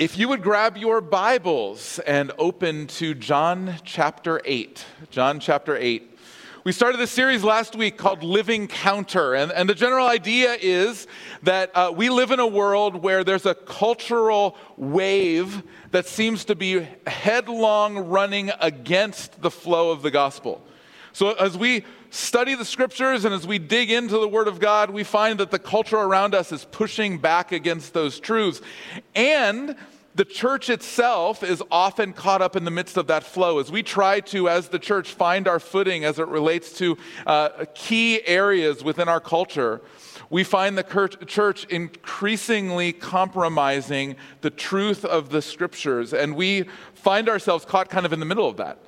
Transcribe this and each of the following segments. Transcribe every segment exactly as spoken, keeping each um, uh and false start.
If you would grab your Bibles and open to John chapter eight, John chapter eight. We started this series last week called Living Counter, and, and the general idea is that uh, we live in a world where there's a cultural wave that seems to be headlong running against the flow of the gospel. So as we study the scriptures and as we dig into the Word of God, we find that the culture around us is pushing back against those truths. And the church itself is often caught up in the midst of that flow as we try to, as the church, find our footing as it relates to uh, key areas within our culture. We find the church increasingly compromising the truth of the scriptures, and we find ourselves caught kind of in the middle of that.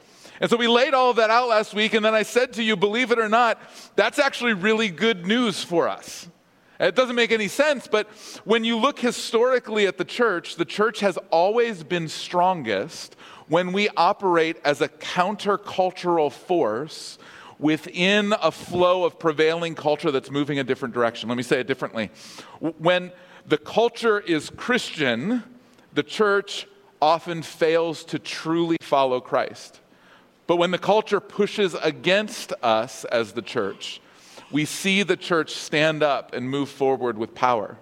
And so we laid all of that out last week, and then I said to you, believe it or not, that's actually really good news for us. It doesn't make any sense, but when you look historically at the church, the church has always been strongest when we operate as a countercultural force within a flow of prevailing culture that's moving a different direction. Let me say it differently. When the culture is Christian, the church often fails to truly follow Christ. But when the culture pushes against us as the church, we see the church stand up and move forward with power.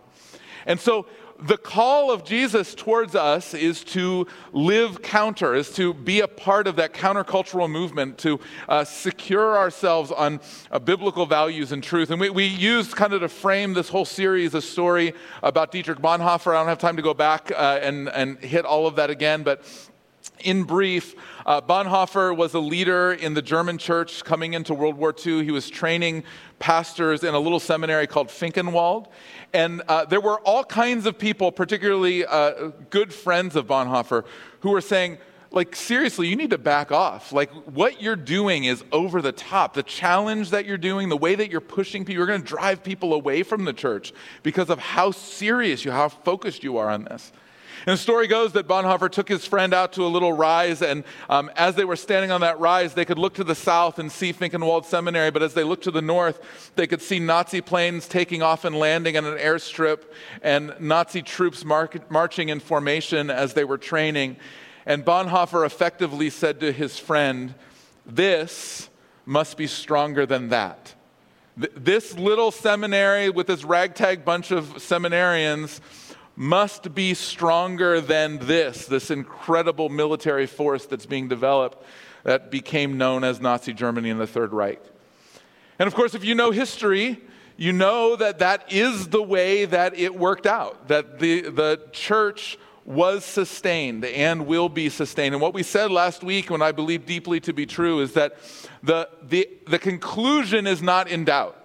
And so the call of Jesus towards us is to live counter, is to be a part of that countercultural movement, to uh, secure ourselves on uh, biblical values and truth. And we, we used kind of to frame this whole series a story about Dietrich Bonhoeffer. I don't have time to go back uh, and, and hit all of that again, but in brief, uh, Bonhoeffer was a leader in the German church coming into World War Two. He was training pastors in a little seminary called Finkenwald. And uh, there were all kinds of people, particularly uh, good friends of Bonhoeffer, who were saying, like, seriously, you need to back off. Like, what you're doing is over the top. The challenge that you're doing, the way that you're pushing people, you're going to drive people away from the church because of how serious you, how focused you are on this. And the story goes that Bonhoeffer took his friend out to a little rise, and um, as they were standing on that rise, they could look to the south and see Finkenwald Seminary, but as they looked to the north, they could see Nazi planes taking off and landing on an airstrip, and Nazi troops mar- marching in formation as they were training. And Bonhoeffer effectively said to his friend, "This must be stronger than that. Th- this little seminary with this ragtag bunch of seminarians must be stronger than this, this incredible military force that's being developed that became known as Nazi Germany and the Third Reich." And of course, if you know history, you know that that is the way that it worked out, that the, the church was sustained and will be sustained. And what we said last week, when I believe deeply to be true, is that the, the, the conclusion is not in doubt.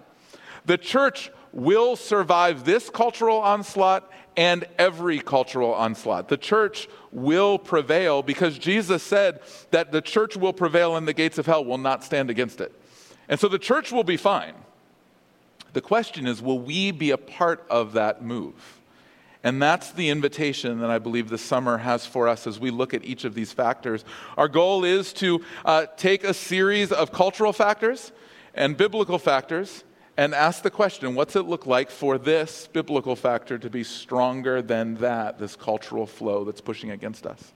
The church will survive this cultural onslaught and every cultural onslaught. The church will prevail because Jesus said that the church will prevail and the gates of hell will not stand against it. And so the church will be fine. The question is, will we be a part of that move? And that's the invitation that I believe this summer has for us as we look at each of these factors. Our goal is to uh, take a series of cultural factors and biblical factors and ask the question, what's it look like for this biblical factor to be stronger than that, this cultural flow that's pushing against us?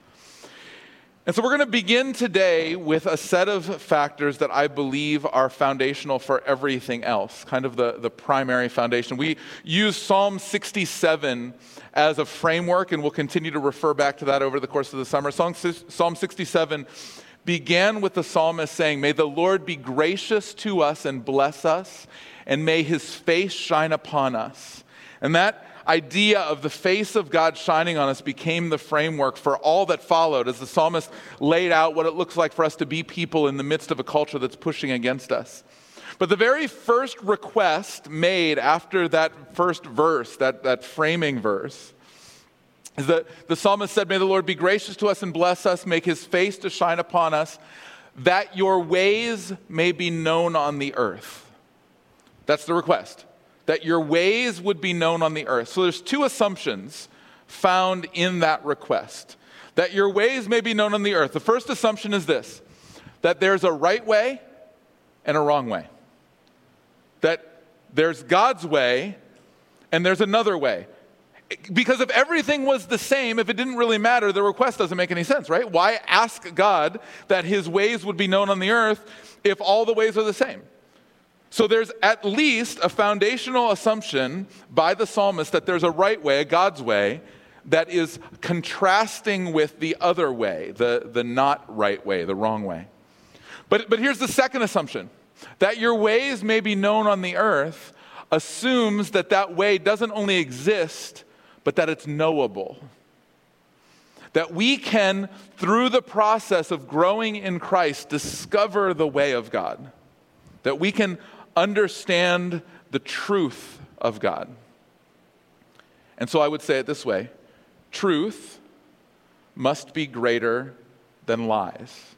And so we're going to begin today with a set of factors that I believe are foundational for everything else, kind of the, the primary foundation. We use Psalm sixty-seven as a framework, and we'll continue to refer back to that over the course of the summer. Psalm sixty-seven began with the psalmist saying, "May the Lord be gracious to us and bless us, and may his face shine upon us." And that idea of the face of God shining on us became the framework for all that followed as the psalmist laid out what it looks like for us to be people in the midst of a culture that's pushing against us. But the very first request made after that first verse, that, that framing verse, is that the psalmist said, "May the Lord be gracious to us and bless us, make his face to shine upon us, that your ways may be known on the earth." That's the request, that your ways would be known on the earth. So there's two assumptions found in that request, that your ways may be known on the earth. The first assumption is this, that there's a right way and a wrong way, that there's God's way and there's another way. because if everything was the same, if it didn't really matter, the request doesn't make any sense, right? Why ask God that his ways would be known on the earth if all the ways are the same? So there's at least a foundational assumption by the psalmist that there's a right way, a God's way, that is contrasting with the other way, the, the not right way, the wrong way. But, but here's the second assumption. That your ways may be known on the earth assumes that that way doesn't only exist, but that it's knowable. That we can, through the process of growing in Christ, discover the way of God. That we can understand the truth of God. And so I would say it this way: truth must be greater than lies.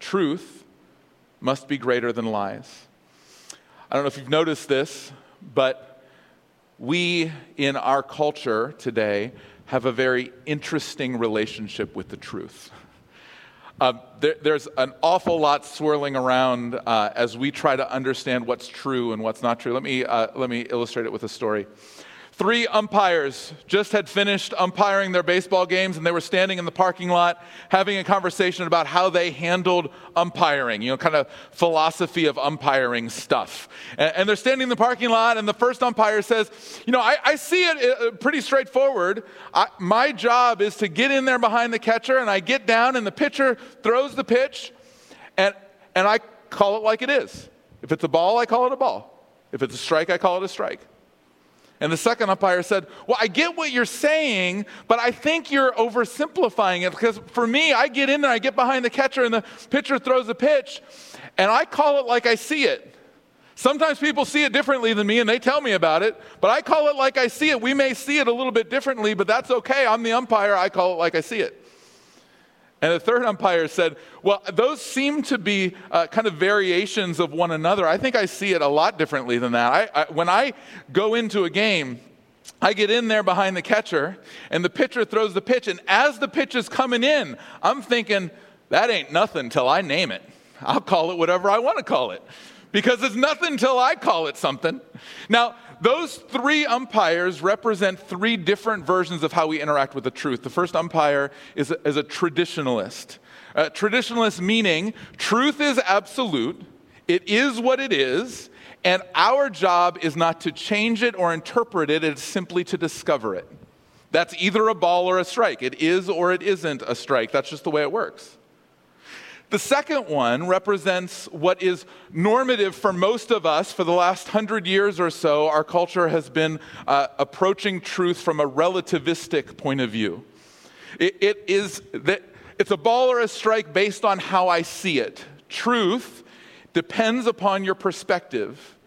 Truth must be greater than lies. I don't know if you've noticed this, but we in our culture today have a very interesting relationship with the truth. Uh, there, there's an awful lot swirling around uh, as we try to understand what's true and what's not true. Let me uh, let me illustrate it with a story. Three umpires just had finished umpiring their baseball games, and they were standing in the parking lot having a conversation about how they handled umpiring, you know, kind of philosophy of umpiring stuff. And, and they're standing in the parking lot, and the first umpire says, you know, I, I see it uh, pretty straightforward. I, my job is to get in there behind the catcher, and I get down, and the pitcher throws the pitch, and, and I call it like it is. If it's a ball, I call it a ball. If it's a strike, I call it a strike. And the second umpire said, well, I get what you're saying, but I think you're oversimplifying it, because for me, I get in there, I get behind the catcher, and the pitcher throws a pitch, and I call it like I see it. Sometimes people see it differently than me, and they tell me about it, but I call it like I see it. We may see it a little bit differently, but that's okay. I'm the umpire. I call it like I see it. And the third umpire said, well, those seem to be uh, kind of variations of one another. I think I see it a lot differently than that. I, I, when I go into a game, I get in there behind the catcher, and the pitcher throws the pitch. And as the pitch is coming in, I'm thinking, that ain't nothing till I name it. I'll call it whatever I want to call it, because it's nothing till I call it something. Now, those three umpires represent three different versions of how we interact with the truth. The first umpire is a, is a traditionalist. Uh, traditionalist meaning truth is absolute, it is what it is, and our job is not to change it or interpret it, it's simply to discover it. That's either a ball or a strike. It is or it isn't a strike. That's just the way it works. The second one represents what is normative for most of us. For the last hundred years or so, our culture has been uh, approaching truth from a relativistic point of view. It, it is that it's a ball or a strike based on how I see it. Truth depends upon your perspective.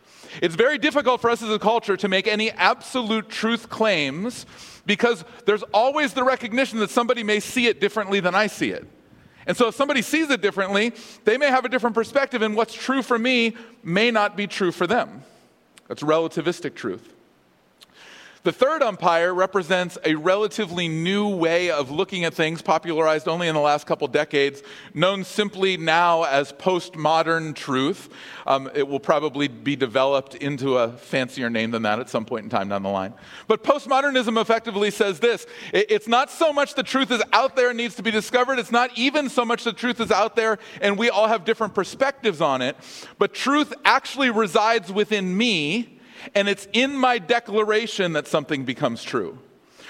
It's very difficult for us as a culture to make any absolute truth claims, because there's always the recognition that somebody may see it differently than I see it. And so if somebody sees it differently, they may have a different perspective, and what's true for me may not be true for them. That's relativistic truth. The third umpire represents a relatively new way of looking at things, popularized only in the last couple decades, known simply now as postmodern truth. Um, it will probably be developed into a fancier name than that at some point in time down the line. But postmodernism effectively says this: it's not so much the truth is out there and needs to be discovered, it's not even so much the truth is out there and we all have different perspectives on it, but truth actually resides within me. And it's in my declaration that something becomes true,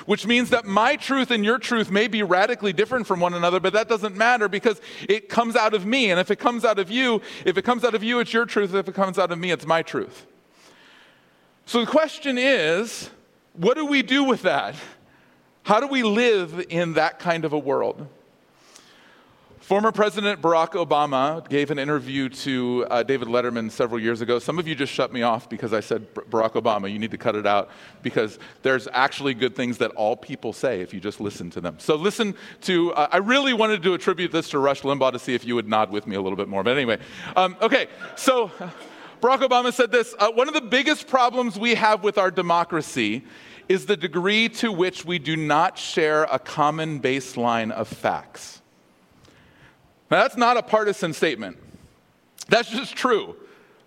which means that my truth and your truth may be radically different from one another, but that doesn't matter because it comes out of me. And if it comes out of you, if it comes out of you, it's your truth. If it comes out of me, it's my truth. So the question is, what do we do with that? How do we live in that kind of a world? Former President Barack Obama gave an interview to uh, David Letterman several years ago. Some of you just shut me off because I said Barack Obama. You need to cut it out, because there's actually good things that all people say if you just listen to them. So listen to, uh, I really wanted to attribute this to Rush Limbaugh to see if you would nod with me a little bit more. But anyway, um, okay, so Barack Obama said this: uh, one of the biggest problems we have with our democracy is the degree to which we do not share a common baseline of facts. Now, that's not a partisan statement. That's just true.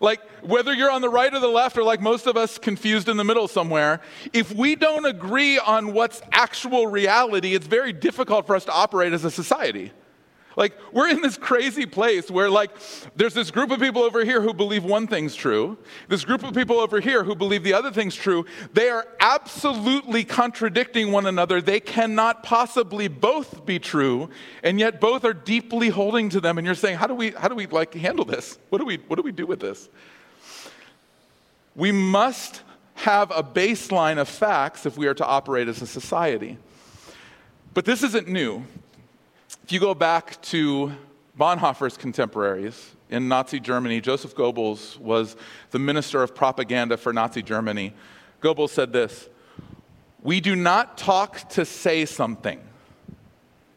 Like, whether you're on the right or the left, or like most of us, confused in the middle somewhere, if we don't agree on what's actual reality, it's very difficult for us to operate as a society. Like, we're in this crazy place where, like, there's this group of people over here who believe one thing's true, this group of people over here who believe the other thing's true. They are absolutely contradicting one another. They cannot possibly both be true, and yet both are deeply holding to them. And you're saying, how do we, how do we like, handle this? What do we, what do we do with this? We must have a baseline of facts if we are to operate as a society. But this isn't new. If you go back to Bonhoeffer's contemporaries in Nazi Germany, Joseph Goebbels was the minister of propaganda for Nazi Germany. Goebbels said this: "We do not talk to say something,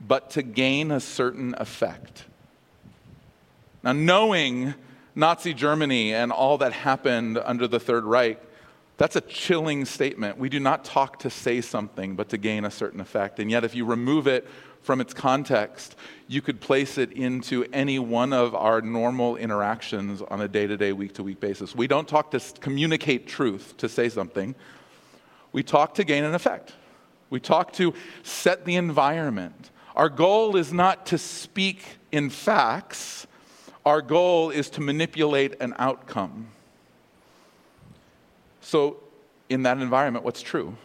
but to gain a certain effect." Now, knowing Nazi Germany and all that happened under the Third Reich, that's a chilling statement. We do not talk to say something, but to gain a certain effect. And yet, if you remove it from its context, you could place it into any one of our normal interactions on a day-to-day, week-to-week basis. We don't talk to communicate truth, to say something. We talk to gain an effect. We talk to set the environment. Our goal is not to speak in facts. Our goal is to manipulate an outcome. So in that environment, what's true?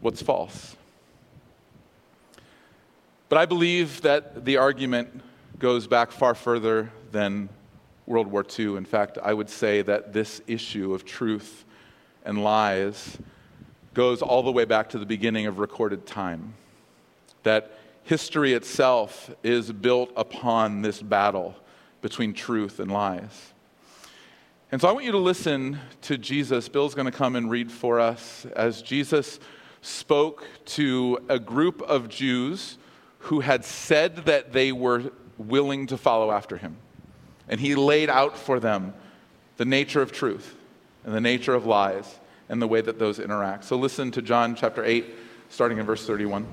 What's false? But I believe that the argument goes back far further than World War Two. In fact, I would say that this issue of truth and lies goes all the way back to the beginning of recorded time. That history itself is built upon this battle between truth and lies. And so I want you to listen to Jesus. Bill's going to come and read for us as Jesus spoke to a group of Jews who had said that they were willing to follow after him. And he laid out for them the nature of truth and the nature of lies and the way that those interact. So listen to John chapter eight, starting in verse thirty-one.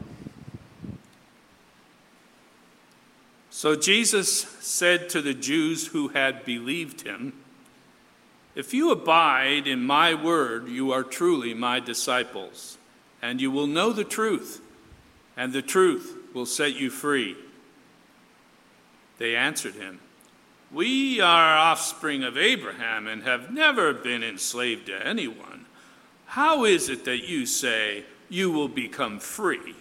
So Jesus said to the Jews who had believed him, "If you abide in my word, you are truly my disciples, and you will know the truth, and the truth will set you free." They answered him, "We are offspring of Abraham and have never been enslaved to anyone. How is it that you say you will become free?"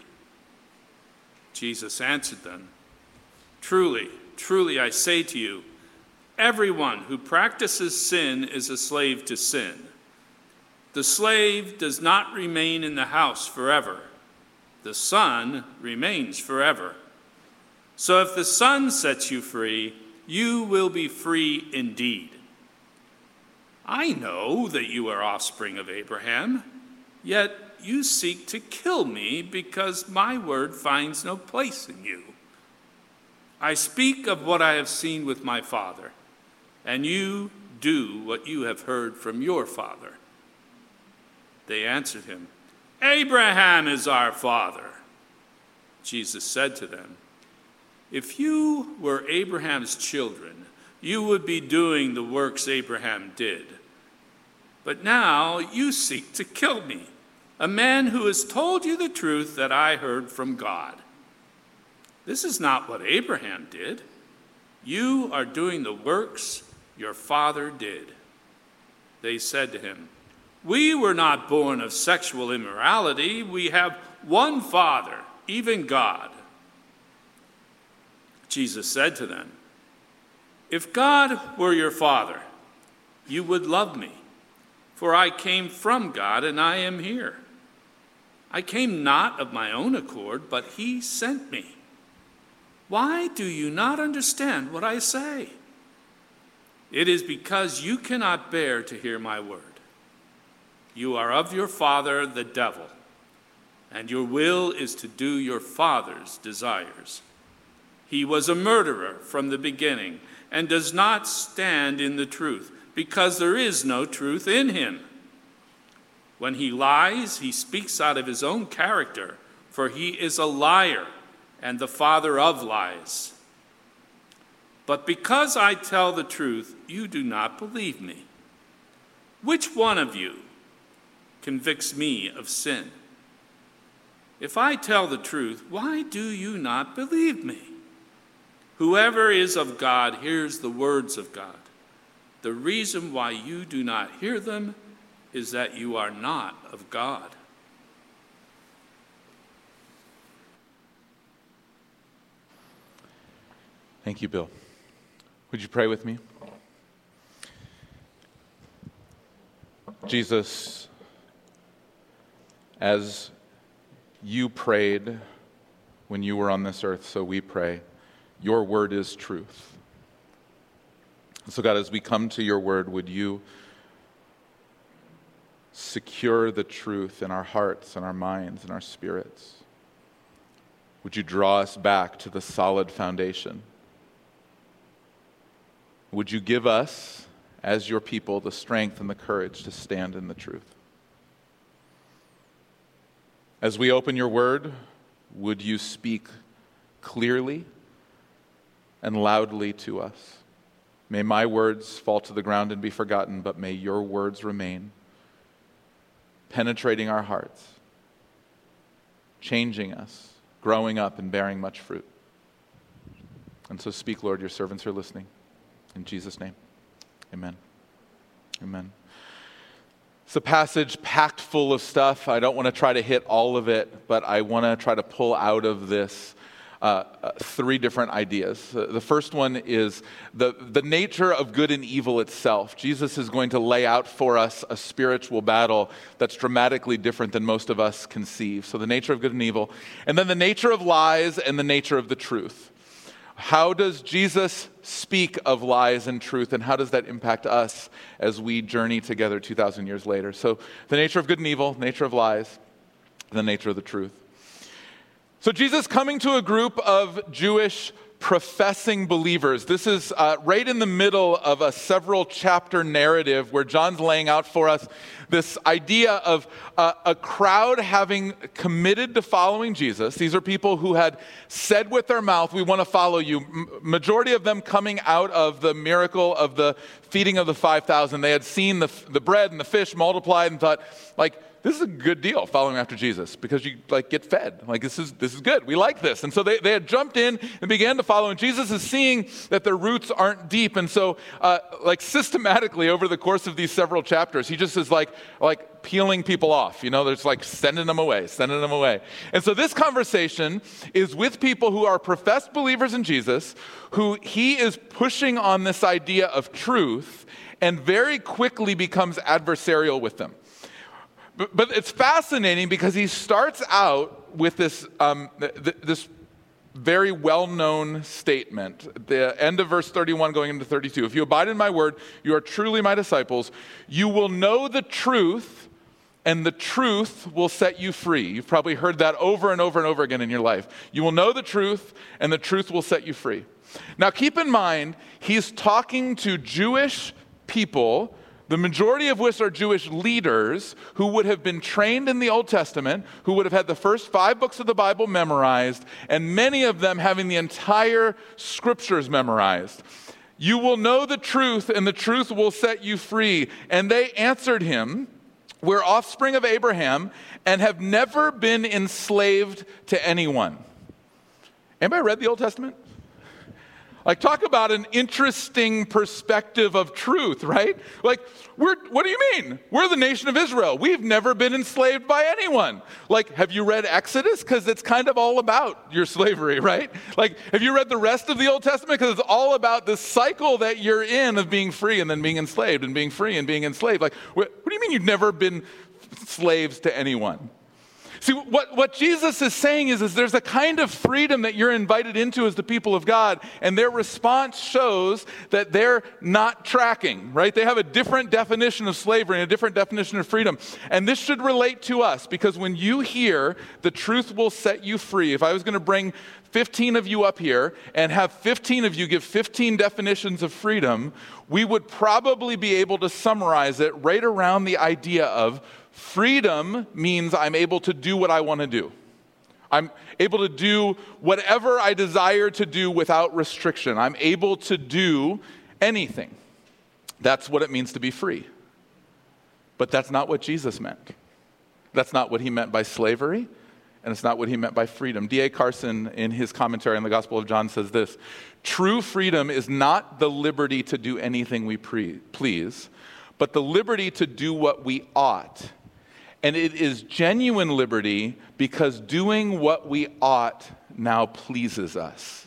Jesus answered them, "Truly, truly, I say to you, everyone who practices sin is a slave to sin. The slave does not remain in the house forever. The Son remains forever. So if the Son sets you free, you will be free indeed. I know that you are offspring of Abraham, yet you seek to kill me because my word finds no place in you. I speak of what I have seen with my Father, and you do what you have heard from your father." They answered him, "Abraham is our father." Jesus said to them, "If you were Abraham's children, you would be doing the works Abraham did. But now you seek to kill me, a man who has told you the truth that I heard from God. This is not what Abraham did. You are doing the works your father did." They said to him, "We were not born of sexual immorality. We have one Father, even God." Jesus said to them, "If God were your Father, you would love me, for I came from God and I am here. I came not of my own accord, but he sent me. Why do you not understand what I say? It is because you cannot bear to hear my word. You are of your father, the devil, and your will is to do your father's desires. He was a murderer from the beginning and does not stand in the truth, because there is no truth in him. When he lies, he speaks out of his own character, for he is a liar and the father of lies. But because I tell the truth, you do not believe me. Which one of you convicts me of sin? If I tell the truth, why do you not believe me? Whoever is of God hears the words of God. The reason why you do not hear them is that you are not of God. Thank you, Bill. Would you pray with me? Jesus, as you prayed when you were on this earth, so we pray. Your word is truth. So God, as we come to your word, would you secure the truth in our hearts and our minds and our spirits? Would you draw us back to the solid foundation? Would you give us, as your people, the strength and the courage to stand in the truth? As we open your word, would you speak clearly and loudly to us? May my words fall to the ground and be forgotten, but may your words remain, penetrating our hearts, changing us, growing up and bearing much fruit. And so speak, Lord, your servants are listening. In Jesus' name, amen. Amen. It's a passage packed full of stuff. I don't want to try to hit all of it, but I want to try to pull out of this Uh, three different ideas. Uh, the first one is the, the nature of good and evil itself. Jesus is going to lay out for us a spiritual battle that's dramatically different than most of us conceive. So the nature of good and evil. And then the nature of lies and the nature of the truth. How does Jesus speak of lies and truth, and how does that impact us as we journey together two thousand years later? So the nature of good and evil, nature of lies, and the nature of the truth. So Jesus coming to a group of Jewish professing believers. This is uh, right in the middle of a several chapter narrative where John's laying out for us this idea of uh, a crowd having committed to following Jesus. These are people who had said with their mouth, we want to follow you. M- majority of them coming out of the miracle of the feeding of the five thousand. They had seen the, f- the bread and the fish multiplied and thought, like, this is a good deal, following after Jesus, because you like get fed. Like this is this is good. We like this. And so they, they had jumped in and began to follow. And Jesus is seeing that their roots aren't deep. And so uh, like systematically over the course of these several chapters, he just is like like peeling people off. You know, there's like sending them away, sending them away. And so this conversation is with people who are professed believers in Jesus, who he is pushing on this idea of truth, and very quickly becomes adversarial with them. But it's fascinating because he starts out with this um, th- this very well-known statement. The end of verse thirty-one going into thirty-two. If you abide in my word, you are truly my disciples. You will know the truth, and the truth will set you free. You've probably heard that over and over and over again in your life. You will know the truth, and the truth will set you free. Now keep in mind, he's talking to Jewish people, the majority of which are Jewish leaders who would have been trained in the Old Testament, who would have had the first five books of the Bible memorized, and many of them having the entire scriptures memorized. You will know the truth, and the truth will set you free. And they answered him, we're offspring of Abraham and have never been enslaved to anyone. Anybody read the Old Testament? Like, talk about an interesting perspective of truth, right? Like, we're, what do you mean? We're the nation of Israel. We've never been enslaved by anyone. Like, have you read Exodus? Because it's kind of all about your slavery, right? Like, have you read the rest of the Old Testament? Because it's all about this cycle that you're in of being free and then being enslaved and being free and being enslaved. Like, what, what do you mean you've never been slaves to anyone? See, what, what Jesus is saying is, is there's a kind of freedom that you're invited into as the people of God, and their response shows that they're not tracking, right? They have a different definition of slavery and a different definition of freedom. And this should relate to us, because when you hear the truth will set you free, if I was going to bring fifteen of you up here and have fifteen of you give fifteen definitions of freedom, we would probably be able to summarize it right around the idea of freedom means I'm able to do what I want to do. I'm able to do whatever I desire to do without restriction. I'm able to do anything. That's what it means to be free. But that's not what Jesus meant. That's not what he meant by slavery, and it's not what he meant by freedom. D A Carson, in his commentary on the Gospel of John, says this: true freedom is not the liberty to do anything we pre- please, but the liberty to do what we ought. And it is genuine liberty because doing what we ought now pleases us.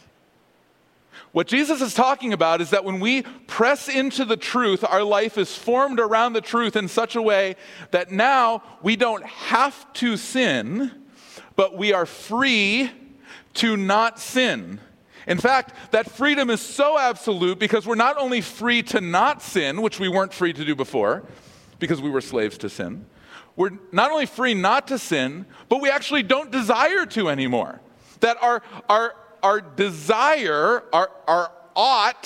What Jesus is talking about is that when we press into the truth, our life is formed around the truth in such a way that now we don't have to sin, but we are free to not sin. In fact, that freedom is so absolute because we're not only free to not sin, which we weren't free to do before because we were slaves to sin. We're not only free not to sin, but we actually don't desire to anymore. That our our Our desire, our, our ought,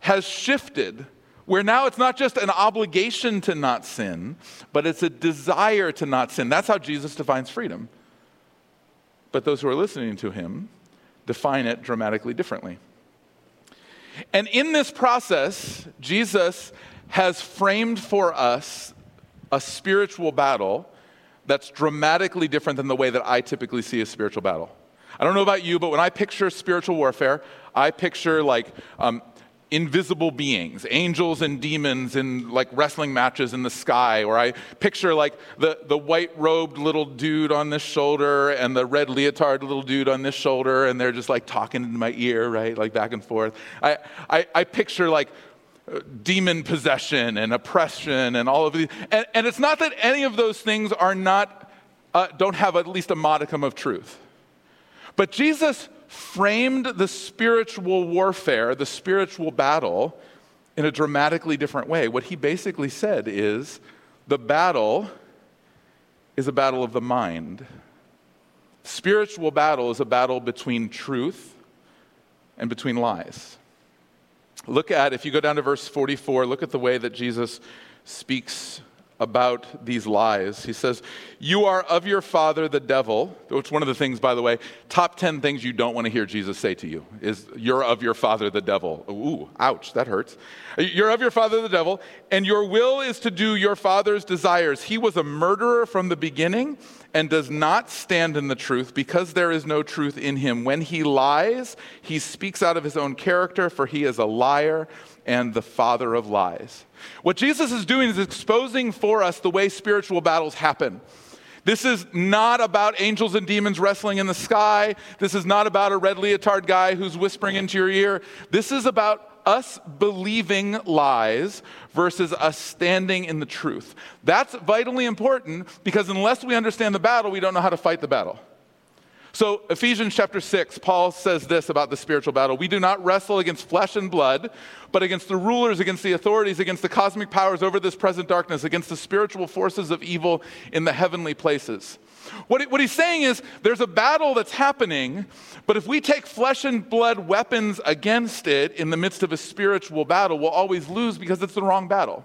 has shifted, where now it's not just an obligation to not sin, but it's a desire to not sin. That's how Jesus defines freedom. But those who are listening to him define it dramatically differently. And in this process, Jesus has framed for us a spiritual battle that's dramatically different than the way that I typically see a spiritual battle. I don't know about you, but when I picture spiritual warfare, I picture like um, invisible beings, angels and demons in like wrestling matches in the sky, or I picture like the, the white-robed little dude on this shoulder and the red leotard little dude on this shoulder, and they're just like talking into my ear, right, like back and forth. I, I, I picture like demon possession and oppression and all of these. And, and it's not that any of those things are not, uh, don't have at least a modicum of truth. But Jesus framed the spiritual warfare, the spiritual battle, in a dramatically different way. What he basically said is, the battle is a battle of the mind. Spiritual battle is a battle between truth and between lies. Look at, if you go down to verse forty-four, look at the way that Jesus speaks about these lies. He says, you are of your father, the devil. It's one of the things, by the way, top ten things you don't want to hear Jesus say to you is, you're of your father, the devil. Ooh, ouch, that hurts. You're of your father, the devil, and your will is to do your father's desires. He was a murderer from the beginning and does not stand in the truth because there is no truth in him. When he lies, he speaks out of his own character, for he is a liar and the father of lies. What Jesus is doing is exposing for us the way spiritual battles happen. This is not about angels and demons wrestling in the sky. This is not about a red leotard guy who's whispering into your ear. This is about us believing lies versus us standing in the truth. That's vitally important because unless we understand the battle, we don't know how to fight the battle. So Ephesians chapter six, Paul says this about the spiritual battle. We do not wrestle against flesh and blood, but against the rulers, against the authorities, against the cosmic powers over this present darkness, against the spiritual forces of evil in the heavenly places. What, he, what he's saying is there's a battle that's happening, but if we take flesh and blood weapons against it in the midst of a spiritual battle, we'll always lose because it's the wrong battle.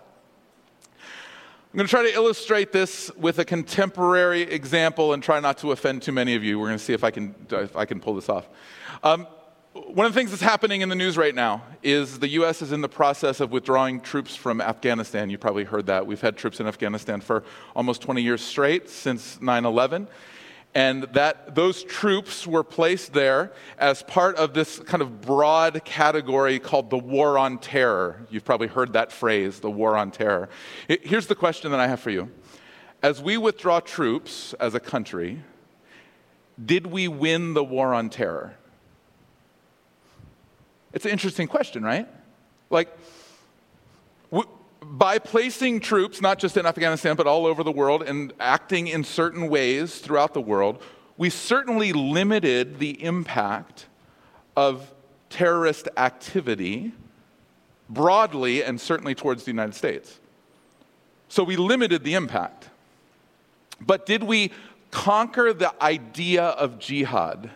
I'm going to try to illustrate this with a contemporary example and try not to offend too many of you. We're going to see if I can if I can pull this off. Um, one of the things that's happening in the news right now is the U S is in the process of withdrawing troops from Afghanistan. You probably heard that. We've had troops in Afghanistan for almost twenty years straight since nine eleven. And that those troops were placed there as part of this kind of broad category called the War on Terror. You've probably heard that phrase, the War on Terror. Here's the question that I have for you. As we withdraw troops as a country, did we win the War on Terror? It's an interesting question, right? Like, we, by placing troops, not just in Afghanistan, but all over the world, and acting in certain ways throughout the world, we certainly limited the impact of terrorist activity broadly and certainly towards the United States. So we limited the impact. But did we conquer the idea of jihad?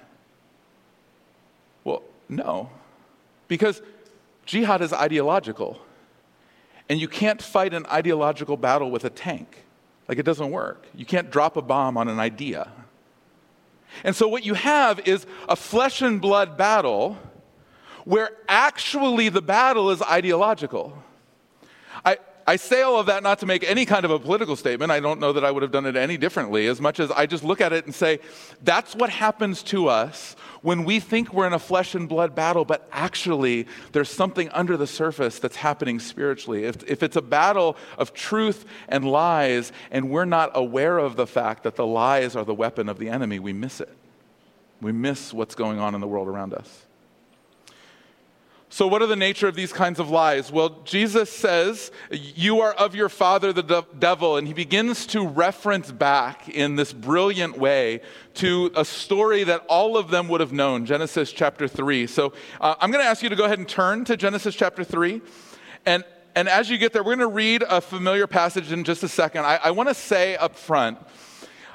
Well, no, because jihad is ideological. And you can't fight an ideological battle with a tank. Like, it doesn't work. You can't drop a bomb on an idea. And so what you have is a flesh and blood battle where actually the battle is ideological. I, I say all of that not to make any kind of a political statement. I don't know that I would have done it any differently, as much as I just look at it and say, that's what happens to us when we think we're in a flesh and blood battle, but actually there's something under the surface that's happening spiritually. If, if it's a battle of truth and lies, and we're not aware of the fact that the lies are the weapon of the enemy, we miss it. We miss what's going on in the world around us. So what are the nature of these kinds of lies? Well, Jesus says, you are of your father, the de- devil. And he begins to reference back in this brilliant way to a story that all of them would have known, Genesis chapter three. So uh, I'm going to ask you to go ahead and turn to Genesis chapter three. And, and as you get there, we're going to read a familiar passage in just a second. I, I want to say up front,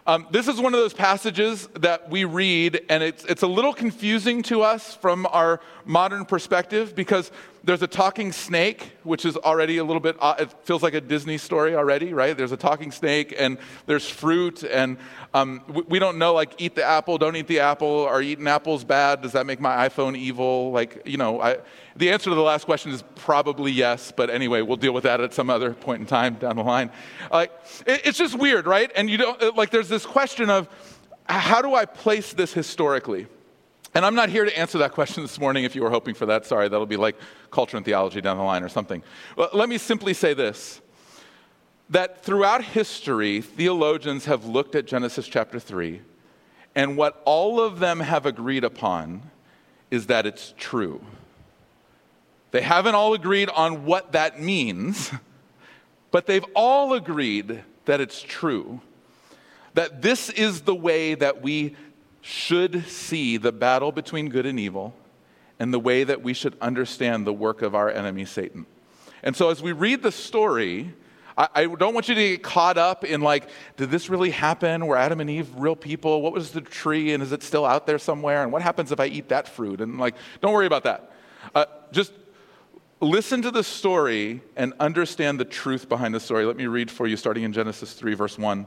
Um, this is one of those passages that we read, and it's, it's a little confusing to us from our modern perspective, because there's a talking snake, which is already a little bit, it feels like a Disney story already, right? There's a talking snake, and there's fruit, and um, we, we don't know, like, eat the apple, don't eat the apple, are eating apples bad? Does that make my iPhone evil? Like, you know, I, the answer to the last question is probably yes, but anyway, we'll deal with that at some other point in time down the line. Like, it, it's just weird, right? And you don't, like, there's this question of, how do I place this historically? And I'm not here to answer that question this morning. If you were hoping for that, sorry, that'll be like culture and theology down the line or something. Well, let me simply say this, that throughout history, theologians have looked at Genesis chapter three, and what all of them have agreed upon is that it's true. They haven't all agreed on what that means, but they've all agreed that it's true, that this is the way that we should see the battle between good and evil, and the way that we should understand the work of our enemy, Satan. And so as we read the story, I, I don't want you to get caught up in, like, did this really happen? Were Adam and Eve real people? What was the tree, and is it still out there somewhere? And what happens if I eat that fruit? And, like, don't worry about that. Uh, just listen to the story and understand the truth behind the story. Let me read for you, starting in Genesis three, verse one.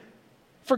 For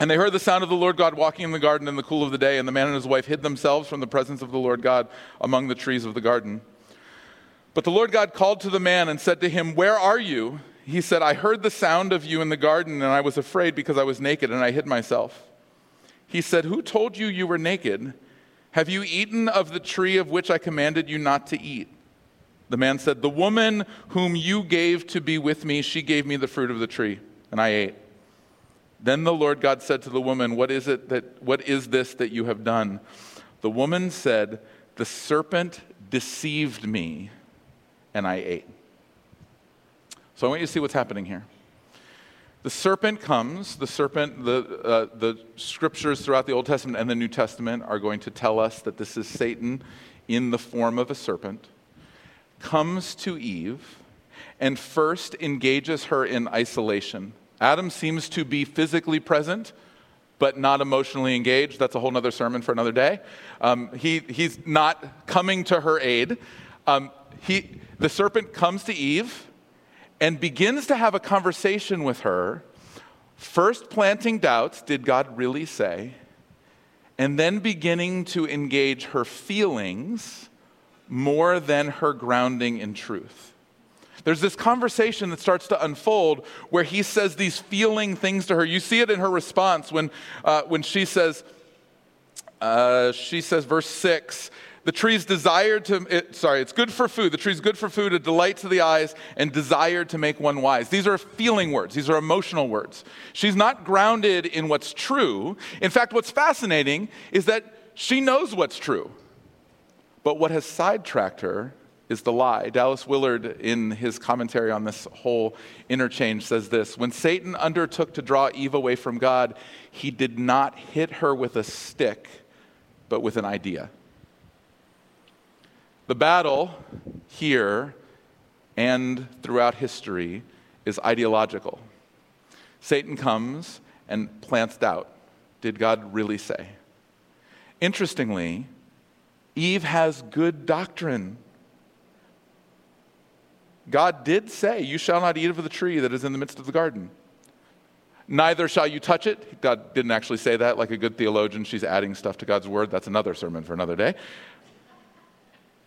And they heard the sound of the Lord God walking in the garden in the cool of the day, and the man and his wife hid themselves from the presence of the Lord God among the trees of the garden. But the Lord God called to the man and said to him, where are you? He said, I heard the sound of you in the garden, and I was afraid because I was naked, and I hid myself. He said, who told you you were naked? Have you eaten of the tree of which I commanded you not to eat? The man said, the woman whom you gave to be with me, she gave me the fruit of the tree, and I ate. Then the Lord God said to the woman, what is it that, what is this that you have done? The woman said, the serpent deceived me, and I ate. So I want you to see what's happening here. The serpent comes. The serpent, the, uh, the scriptures throughout the Old Testament and the New Testament are going to tell us that this is Satan in the form of a serpent, comes to Eve, and first engages her in isolation. Adam seems to be physically present, but not emotionally engaged. That's a whole other sermon for another day. Um, he, he's not coming to her aid. Um, he, the serpent comes to Eve and begins to have a conversation with her, first planting doubts, did God really say? And then beginning to engage her feelings more than her grounding in truth. There's this conversation that starts to unfold where he says these feeling things to her. You see it in her response when, uh, when she says, uh, she says, verse six, The tree's desire to, it, sorry, it's good for food. The tree's good for food, a delight to the eyes, and desire to make one wise. These are feeling words. These are emotional words. She's not grounded in what's true. In fact, what's fascinating is that she knows what's true. But what has sidetracked her is the lie. Dallas Willard, in his commentary on this whole interchange, says this: when Satan undertook to draw Eve away from God, he did not hit her with a stick, but with an idea. The battle here and throughout history is ideological. Satan comes and plants doubt. Did God really say? Interestingly, Eve has good doctrine. God did say, you shall not eat of the tree that is in the midst of the garden. Neither shall you touch it. God didn't actually say that. Like a good theologian, she's adding stuff to God's word. That's another sermon for another day.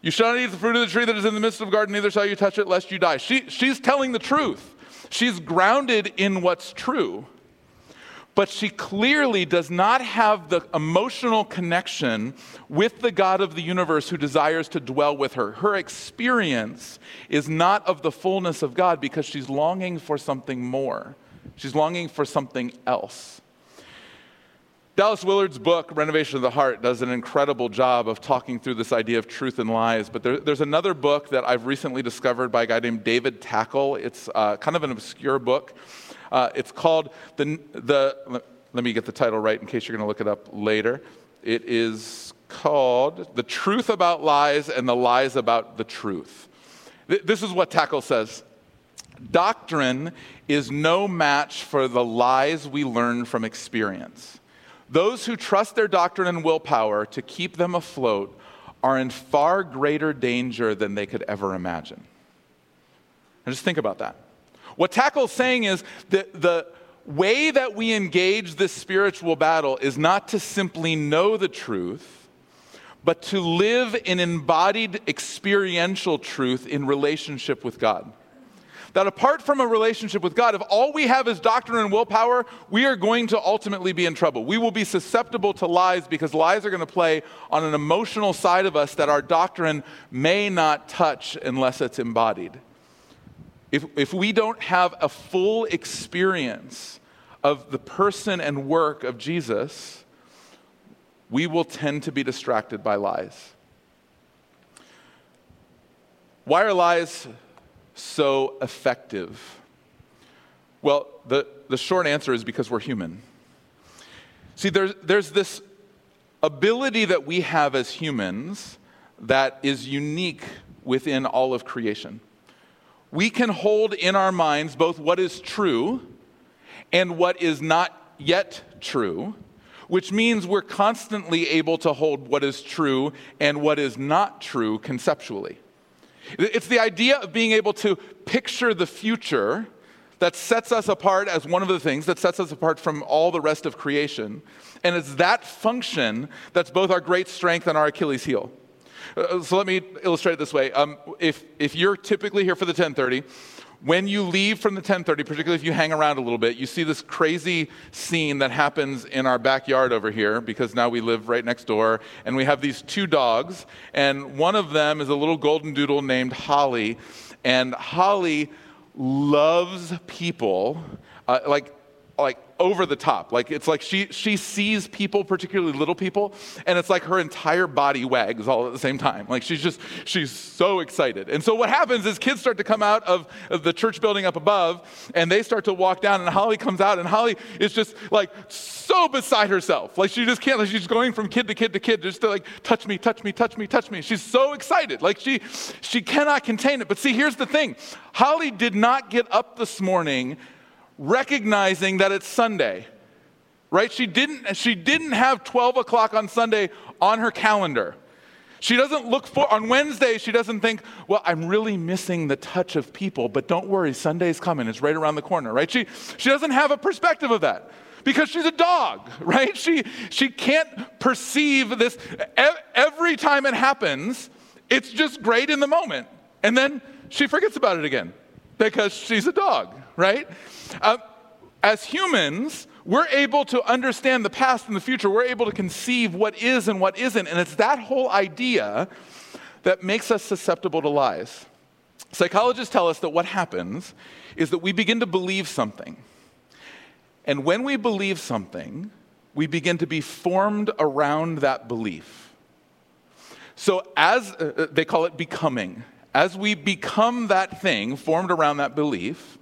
You shall not eat the fruit of the tree that is in the midst of the garden, neither shall you touch it, lest you die. She, she's telling the truth. She's grounded in what's true. But she clearly does not have the emotional connection with the God of the universe who desires to dwell with her. Her experience is not of the fullness of God because she's longing for something more. She's longing for something else. Dallas Willard's book, Renovation of the Heart, does an incredible job of talking through this idea of truth and lies. But there, there's another book that I've recently discovered by a guy named David Tackle. It's uh, kind of an obscure book. Uh, it's called, the, the. let me get the title right in case you're going to look it up later. It is called The Truth About Lies and the Lies About the Truth. Th- this is what Tackle says. Doctrine is no match for the lies we learn from experience. Those who trust their doctrine and willpower to keep them afloat are in far greater danger than they could ever imagine. And just think about that. What Tackle's saying is that the way that we engage this spiritual battle is not to simply know the truth, but to live in embodied experiential truth in relationship with God. That apart from a relationship with God, if all we have is doctrine and willpower, we are going to ultimately be in trouble. We will be susceptible to lies because lies are going to play on an emotional side of us that our doctrine may not touch unless it's embodied. If, if we don't have a full experience of the person and work of Jesus, we will tend to be distracted by lies. Why are lies so effective? Well, the, the short answer is because we're human. See, there's, there's this ability that we have as humans that is unique within all of creation. We can hold in our minds both what is true and what is not yet true, which means we're constantly able to hold what is true and what is not true conceptually. It's the idea of being able to picture the future that sets us apart as one of the things that sets us apart from all the rest of creation. And it's that function that's both our great strength and our Achilles heel. Uh, so let me illustrate it this way. Um, if, if you're typically here for the ten thirty, when you leave from the ten thirty, particularly if you hang around a little bit, you see this crazy scene that happens in our backyard over here, because now we live right next door, and we have these two dogs, and one of them is a little golden doodle named Holly, and Holly loves people, uh, like, like over the top. Like, it's like she she sees people, particularly little people, and it's like her entire body wags all at the same time. Like, she's just, she's so excited. And so what happens is kids start to come out of, of the church building up above, and they start to walk down, and Holly comes out, and Holly is just like so beside herself. Like, she just can't, like, she's going from kid to kid to kid, just to like, touch me, touch me, touch me, touch me. She's so excited. Like, she she cannot contain it. But see, here's the thing. Holly did not get up this morning recognizing that it's Sunday, right? She didn't, she didn't have twelve o'clock on Sunday on her calendar. She doesn't look for, on Wednesday, she doesn't think, well, I'm really missing the touch of people, but don't worry, Sunday's coming. It's right around the corner, right? She, she doesn't have a perspective of that because she's a dog, right? She, she can't perceive this. Every time it happens, it's just great in the moment. And then she forgets about it again because she's a dog, right? Uh, as humans, we're able to understand the past and the future. We're able to conceive what is and what isn't. And it's that whole idea that makes us susceptible to lies. Psychologists tell us that what happens is that we begin to believe something. And when we believe something, we begin to be formed around that belief. So as, uh, they call it becoming. As we become that thing, formed around that belief,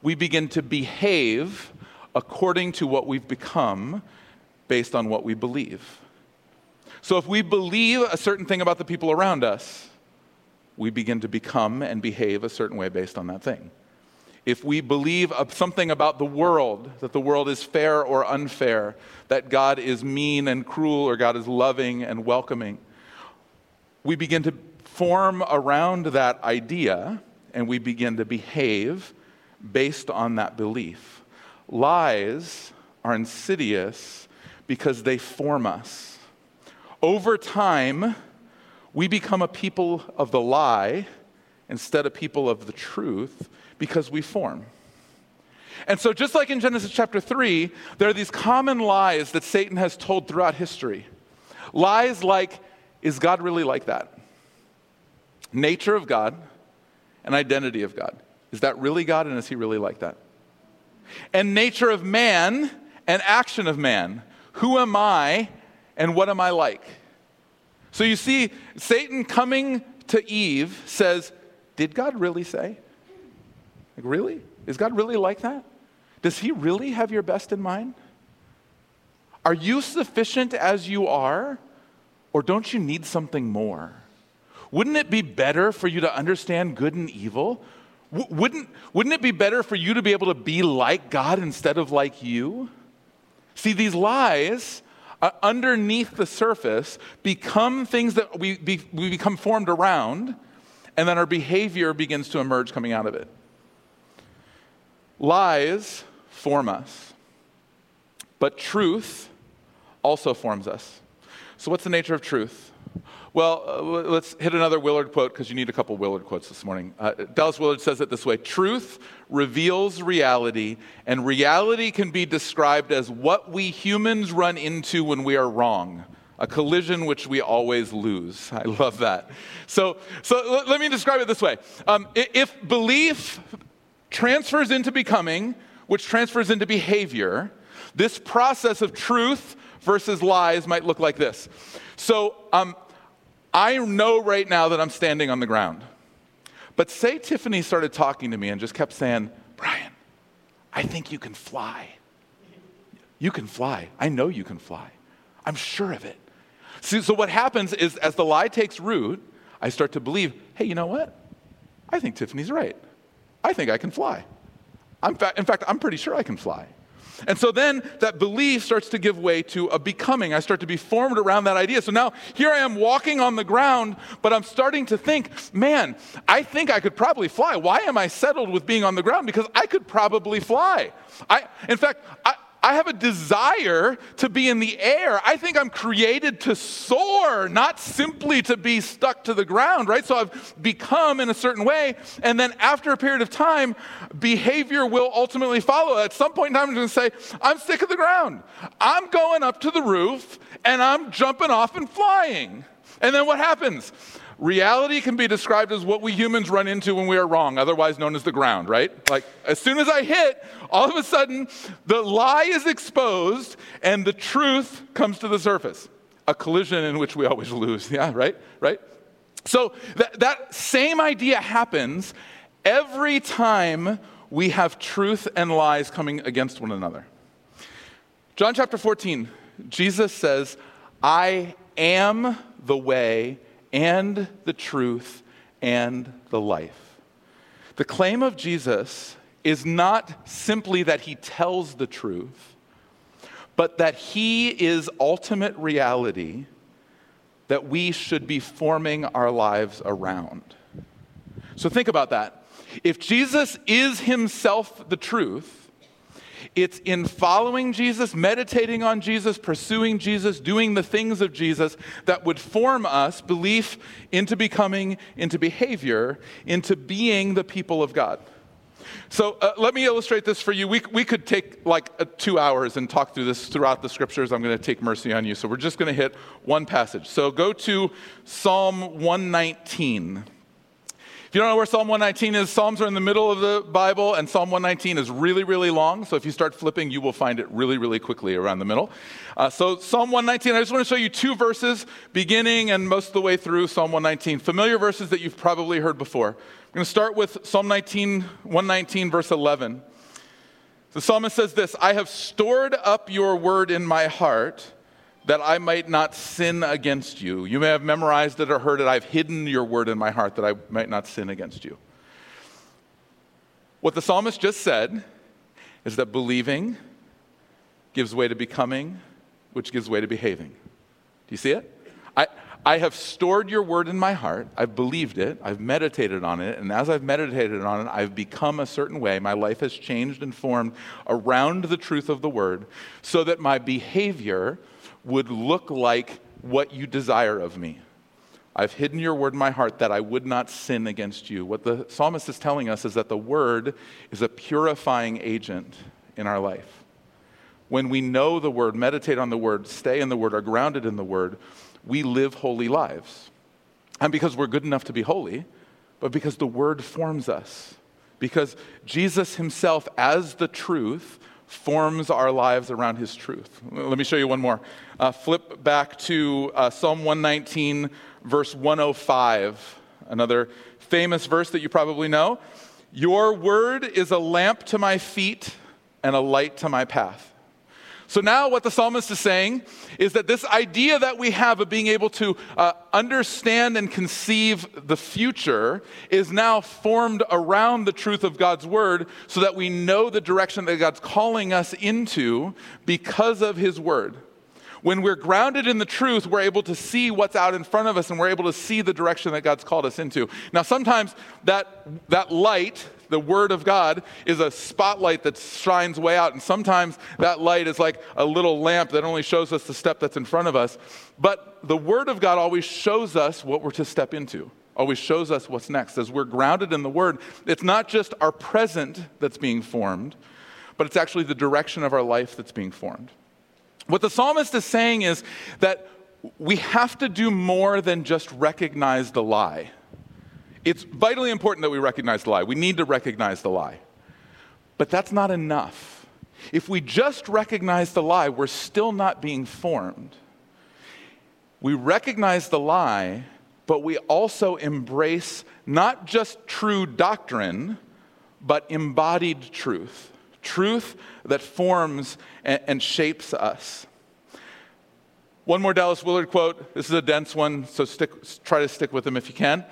we begin to behave according to what we've become based on what we believe. So if we believe a certain thing about the people around us, we begin to become and behave a certain way based on that thing. If we believe something about the world, that the world is fair or unfair, that God is mean and cruel or God is loving and welcoming, we begin to form around that idea and we begin to behave based on that belief. Lies are insidious because they form us. Over time, we become a people of the lie instead of people of the truth, because we form. And so just like in Genesis chapter three, there are these common lies that Satan has told throughout history. Lies like, is God really like that? Nature of God and identity of God. Is that really God and is he really like that? And nature of man and action of man. Who am I and what am I like? So you see, Satan coming to Eve says, did God really say? Like, really? Is God really like that? Does he really have your best in mind? Are you sufficient as you are, or don't you need something more? Wouldn't it be better for you to understand good and evil? W- wouldn't, wouldn't it be better for you to be able to be like God instead of like you? See, these lies uh, underneath the surface become things that we, be, we become formed around, and then our behavior begins to emerge coming out of it. Lies form us, but truth also forms us. So what's the nature of truth? Well, uh, let's hit another Willard quote because you need a couple Willard quotes this morning. Uh, Dallas Willard says it this way, truth reveals reality, and reality can be described as what we humans run into when we are wrong, a collision which we always lose. I love that. So, so l- let me describe it this way. Um, if belief transfers into becoming, which transfers into behavior, this process of truth versus lies might look like this. So um, I know right now that I'm standing on the ground. But say Tiffany started talking to me and just kept saying, Brian, I think you can fly. You can fly. I know you can fly. I'm sure of it. See, so what happens is as the lie takes root, I start to believe, hey, you know what? I think Tiffany's right. I think I can fly. I'm fa- in fact, I'm pretty sure I can fly. And so then that belief starts to give way to a becoming. I start to be formed around that idea. So now here I am walking on the ground, but I'm starting to think, man, I think I could probably fly. Why am I settled with being on the ground? Because I could probably fly. I, in fact, I, I have a desire to be in the air. I think I'm created to soar, not simply to be stuck to the ground, right? So I've become in a certain way. And then after a period of time, behavior will ultimately follow. At some point in time, I'm going to say, I'm sick of the ground. I'm going up to the roof and I'm jumping off and flying. And then what happens? Reality can be described as what we humans run into when we are wrong, otherwise known as the ground, right? Like, as soon as I hit, all of a sudden, the lie is exposed and the truth comes to the surface. A collision in which we always lose, yeah, right, right? So that, that same idea happens every time we have truth and lies coming against one another. John chapter fourteen, Jesus says, I am the way and the truth, and the life. The claim of Jesus is not simply that he tells the truth, but that he is ultimate reality that we should be forming our lives around. So think about that. If Jesus is himself the truth, it's in following Jesus, meditating on Jesus, pursuing Jesus, doing the things of Jesus that would form us belief into becoming, into behavior, into being the people of God. So uh, let me illustrate this for you. We, we could take like uh, two hours and talk through this throughout the scriptures. I'm going to take mercy on you. So we're just going to hit one passage. So go to Psalm one nineteen. If you don't know where Psalm one nineteen is, Psalms are in the middle of the Bible, and Psalm one nineteen is really, really long. So if you start flipping, you will find it really, really quickly around the middle. Uh, so Psalm one nineteen, I just want to show you two verses, beginning and most of the way through Psalm one nineteen. Familiar verses that you've probably heard before. I'm going to start with Psalm one nineteen, verse eleven. The psalmist says this, "I have stored up your word in my heart, that I might not sin against you." You may have memorized it or heard it. "I've hidden your word in my heart, that I might not sin against you." What the psalmist just said is that believing gives way to becoming, which gives way to behaving. Do you see it? I... I have stored your word in my heart. I've believed it. I've meditated on it. And as I've meditated on it, I've become a certain way. My life has changed and formed around the truth of the word so that my behavior would look like what you desire of me. I've hidden your word in my heart that I would not sin against you. What the psalmist is telling us is that the word is a purifying agent in our life. When we know the word, meditate on the word, stay in the word, are grounded in the word, we live holy lives. And because we're good enough to be holy, but because the word forms us. Because Jesus himself, as the truth, forms our lives around his truth. Let me show you one more. Uh, flip back to uh, Psalm one nineteen, verse one oh five. Another famous verse that you probably know. "Your word is a lamp to my feet and a light to my path." So now what the psalmist is saying is that this idea that we have of being able to uh, understand and conceive the future is now formed around the truth of God's word so that we know the direction that God's calling us into because of his word. When we're grounded in the truth, we're able to see what's out in front of us, and we're able to see the direction that God's called us into. Now, sometimes that that light, the word of God, is a spotlight that shines way out. And sometimes that light is like a little lamp that only shows us the step that's in front of us. But the word of God always shows us what we're to step into, always shows us what's next. As we're grounded in the word, it's not just our present that's being formed, but it's actually the direction of our life that's being formed. What the psalmist is saying is that we have to do more than just recognize the lie. It's vitally important that we recognize the lie. We need to recognize the lie. But that's not enough. If we just recognize the lie, we're still not being formed. We recognize the lie, but we also embrace not just true doctrine, but embodied truth. Truth that forms and shapes us. One more Dallas Willard quote. This is a dense one, so stick, try to stick with them if you can.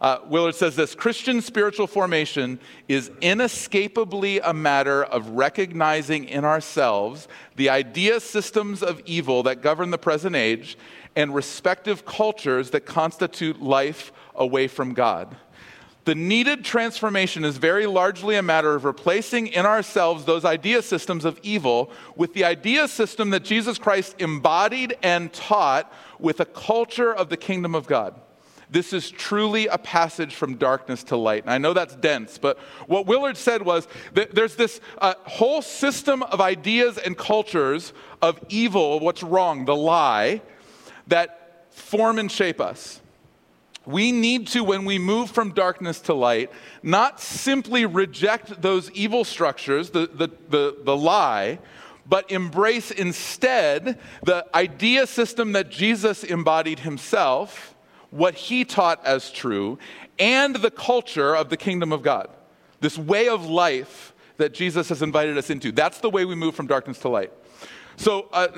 Uh, Willard says this, "Christian spiritual formation is inescapably a matter of recognizing in ourselves the idea systems of evil that govern the present age and respective cultures that constitute life away from God. The needed transformation is very largely a matter of replacing in ourselves those idea systems of evil with the idea system that Jesus Christ embodied and taught with a culture of the kingdom of God." This is truly a passage from darkness to light. And I know that's dense, but what Willard said was that there's this uh, whole system of ideas and cultures of evil, what's wrong, the lie, that form and shape us. We need to, when we move from darkness to light, not simply reject those evil structures, the, the, the, the lie, but embrace instead the idea system that Jesus embodied himself, what he taught as true, and the culture of the kingdom of God. This way of life that Jesus has invited us into. That's the way we move from darkness to light. So uh,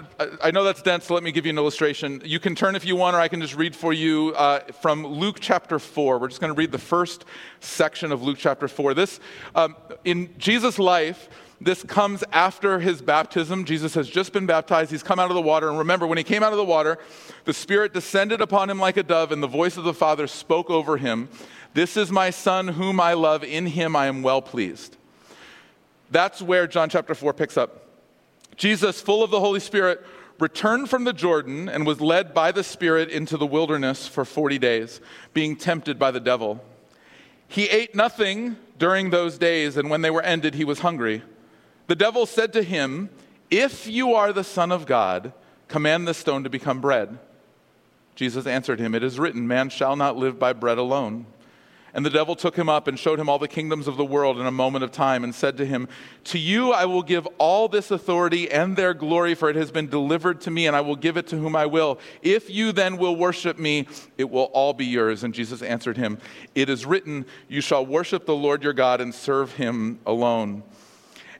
I know that's dense, so let me give you an illustration. You can turn if you want, or I can just read for you uh, from Luke chapter four. We're just going to read the first section of Luke chapter four. This, um, in Jesus' life, this comes after his baptism. Jesus has just been baptized. He's come out of the water. And remember, when he came out of the water, the Spirit descended upon him like a dove, and the voice of the Father spoke over him. "This is my Son whom I love. In him I am well pleased." That's where John chapter four picks up. "Jesus, full of the Holy Spirit, returned from the Jordan and was led by the Spirit into the wilderness for forty days, being tempted by the devil. He ate nothing during those days, and when they were ended, he was hungry. The devil said to him, "If you are the Son of God, command this stone to become bread." Jesus answered him, "It is written, man shall not live by bread alone." And the devil took him up and showed him all the kingdoms of the world in a moment of time, and said to him, "To you I will give all this authority and their glory, for it has been delivered to me, and I will give it to whom I will. If you then will worship me, it will all be yours." And Jesus answered him, "It is written, you shall worship the Lord your God and serve him alone."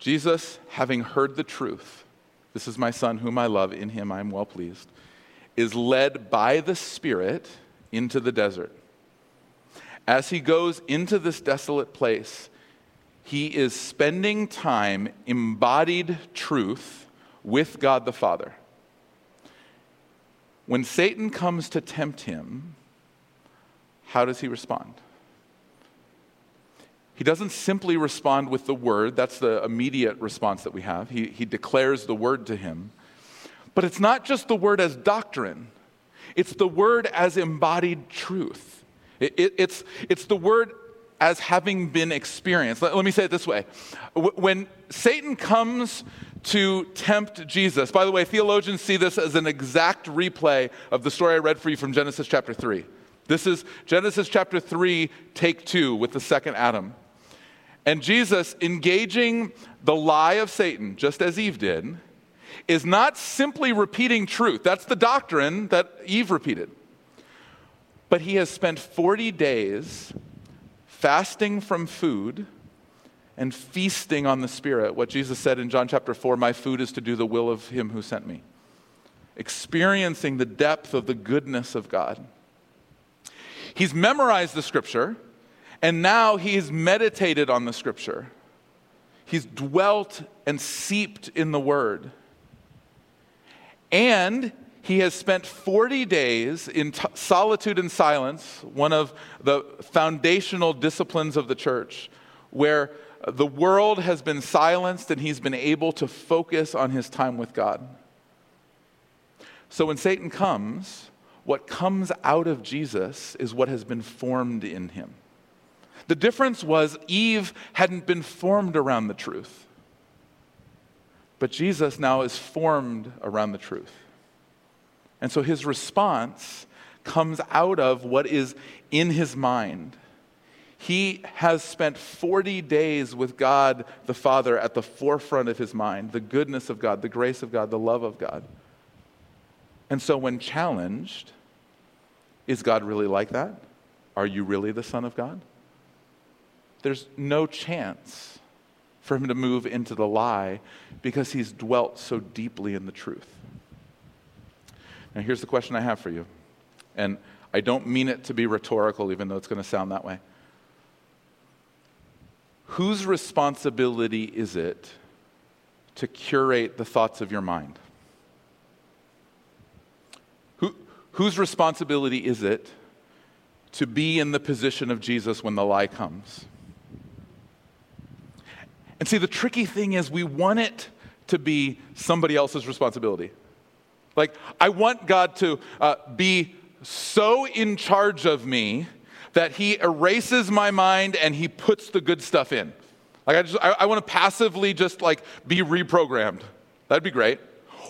Jesus, having heard the truth, "This is my Son whom I love, in him I am well pleased," is led by the Spirit into the desert. As he goes into this desolate place, he is spending time embodied truth with God the Father. When Satan comes to tempt him, how does he respond? He doesn't simply respond with the word. That's the immediate response that we have. He, he declares the word to him. But it's not just the word as doctrine. It's the word as embodied truth. It, it, it's, it's the word as having been experienced. Let, let me say it this way. When Satan comes to tempt Jesus, by the way, theologians see this as an exact replay of the story I read for you from Genesis chapter three. This is Genesis chapter three, take two, with the second Adam. And Jesus, engaging the lie of Satan, just as Eve did, is not simply repeating truth. That's the doctrine that Eve repeated. But he has spent forty days fasting from food and feasting on the Spirit. What Jesus said in John chapter four, "My food is to do the will of him who sent me." Experiencing the depth of the goodness of God. He's memorized the Scripture. And now he's meditated on the Scripture. He's dwelt and seeped in the Word. And he has spent forty days in t- solitude and silence, one of the foundational disciplines of the church, where the world has been silenced and he's been able to focus on his time with God. So when Satan comes, what comes out of Jesus is what has been formed in him. The difference was Eve hadn't been formed around the truth. But Jesus now is formed around the truth. And so his response comes out of what is in his mind. He has spent forty days with God the Father at the forefront of his mind, the goodness of God, the grace of God, the love of God. And so when challenged, is God really like that? Are you really the Son of God? There's no chance for him to move into the lie because he's dwelt so deeply in the truth. Now, here's the question I have for you. And I don't mean it to be rhetorical, even though it's going to sound that way. Whose responsibility is it to curate the thoughts of your mind? Who, whose responsibility is it to be in the position of Jesus when the lie comes? And see, the tricky thing is we want it to be somebody else's responsibility. Like, I want God to uh, be so in charge of me that he erases my mind and he puts the good stuff in. Like, I just, I, I want to passively just, like, be reprogrammed. That'd be great.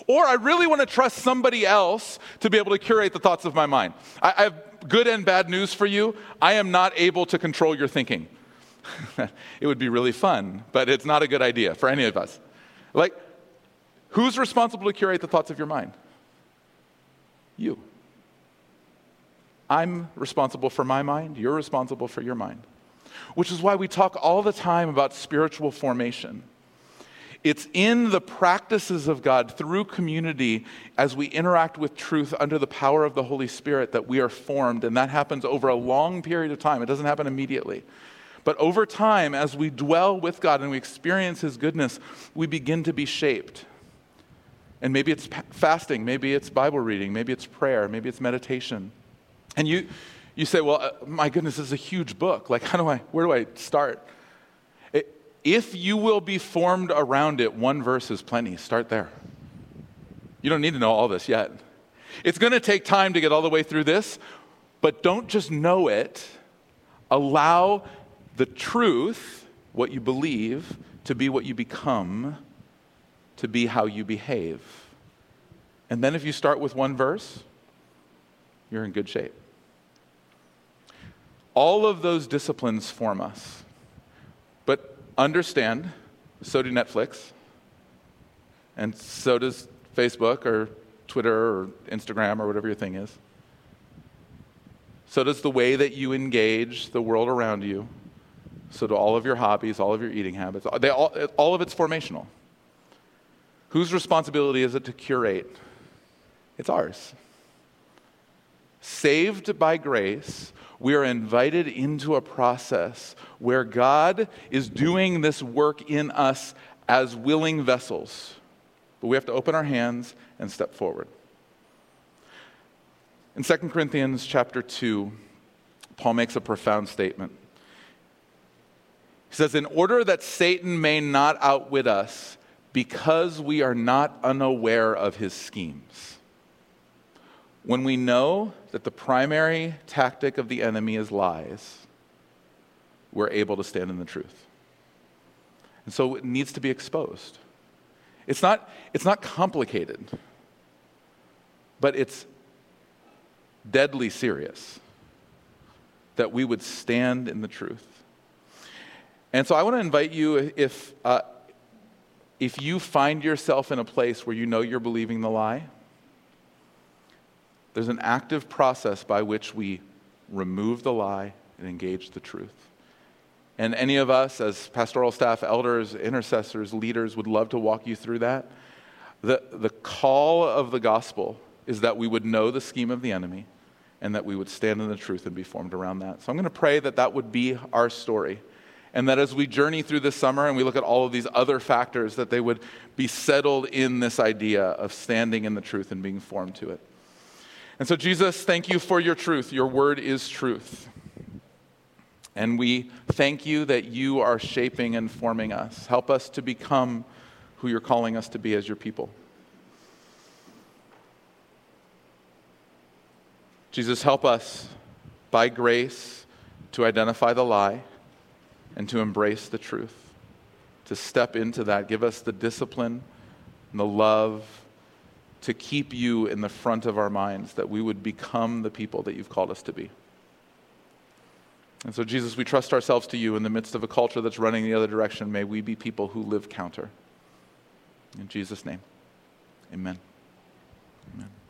Or I really want to trust somebody else to be able to curate the thoughts of my mind. I, I have good and bad news for you. I am not able to control your thinking. It would be really fun, but it's not a good idea for any of us. Like, who's responsible to curate the thoughts of your mind? You. I'm responsible for my mind. You're responsible for your mind. Which is why we talk all the time about spiritual formation. It's in the practices of God through community as we interact with truth under the power of the Holy Spirit that we are formed, and that happens over a long period of time. It doesn't happen immediately. But over time, as we dwell with God and we experience his goodness, we begin to be shaped. And maybe it's fasting, maybe it's Bible reading, maybe it's prayer, maybe it's meditation. And you you say, well, uh, my goodness, this is a huge book. Like, how do I, where do I start? It, if you will be formed around it, one verse is plenty. Start there. You don't need to know all this yet. It's going to take time to get all the way through this, but don't just know it. Allow the truth, what you believe, to be what you become, to be how you behave. And then if you start with one verse, you're in good shape. All of those disciplines form us. But understand, so do Netflix, and so does Facebook or Twitter or Instagram or whatever your thing is. So does the way that you engage the world around you. So do all of your hobbies, all of your eating habits. They all, all of it's formational. Whose responsibility is it to curate? It's ours. Saved by grace, we are invited into a process where God is doing this work in us as willing vessels. But we have to open our hands and step forward. In Second Corinthians chapter two, Paul makes a profound statement. He says, in order that Satan may not outwit us, because we are not unaware of his schemes. When we know that the primary tactic of the enemy is lies, we're able to stand in the truth. And so it needs to be exposed. It's not, it's not complicated, but it's deadly serious that we would stand in the truth. And so I want to invite you, if uh, if you find yourself in a place where you know you're believing the lie, there's an active process by which we remove the lie and engage the truth. And any of us as pastoral staff, elders, intercessors, leaders would love to walk you through that. The, the call of the gospel is that we would know the scheme of the enemy and that we would stand in the truth and be formed around that. So I'm going to pray that that would be our story. And that as we journey through this summer and we look at all of these other factors, that they would be settled in this idea of standing in the truth and being formed to it. And so, Jesus, thank you for your truth. Your word is truth. And we thank you that you are shaping and forming us. Help us to become who you're calling us to be as your people. Jesus, help us by grace to identify the lie and to embrace the truth, to step into that. Give us the discipline and the love to keep you in the front of our minds, that we would become the people that you've called us to be. And so, Jesus, we trust ourselves to you in the midst of a culture that's running the other direction. May we be people who live counter. In Jesus' name, amen. Amen.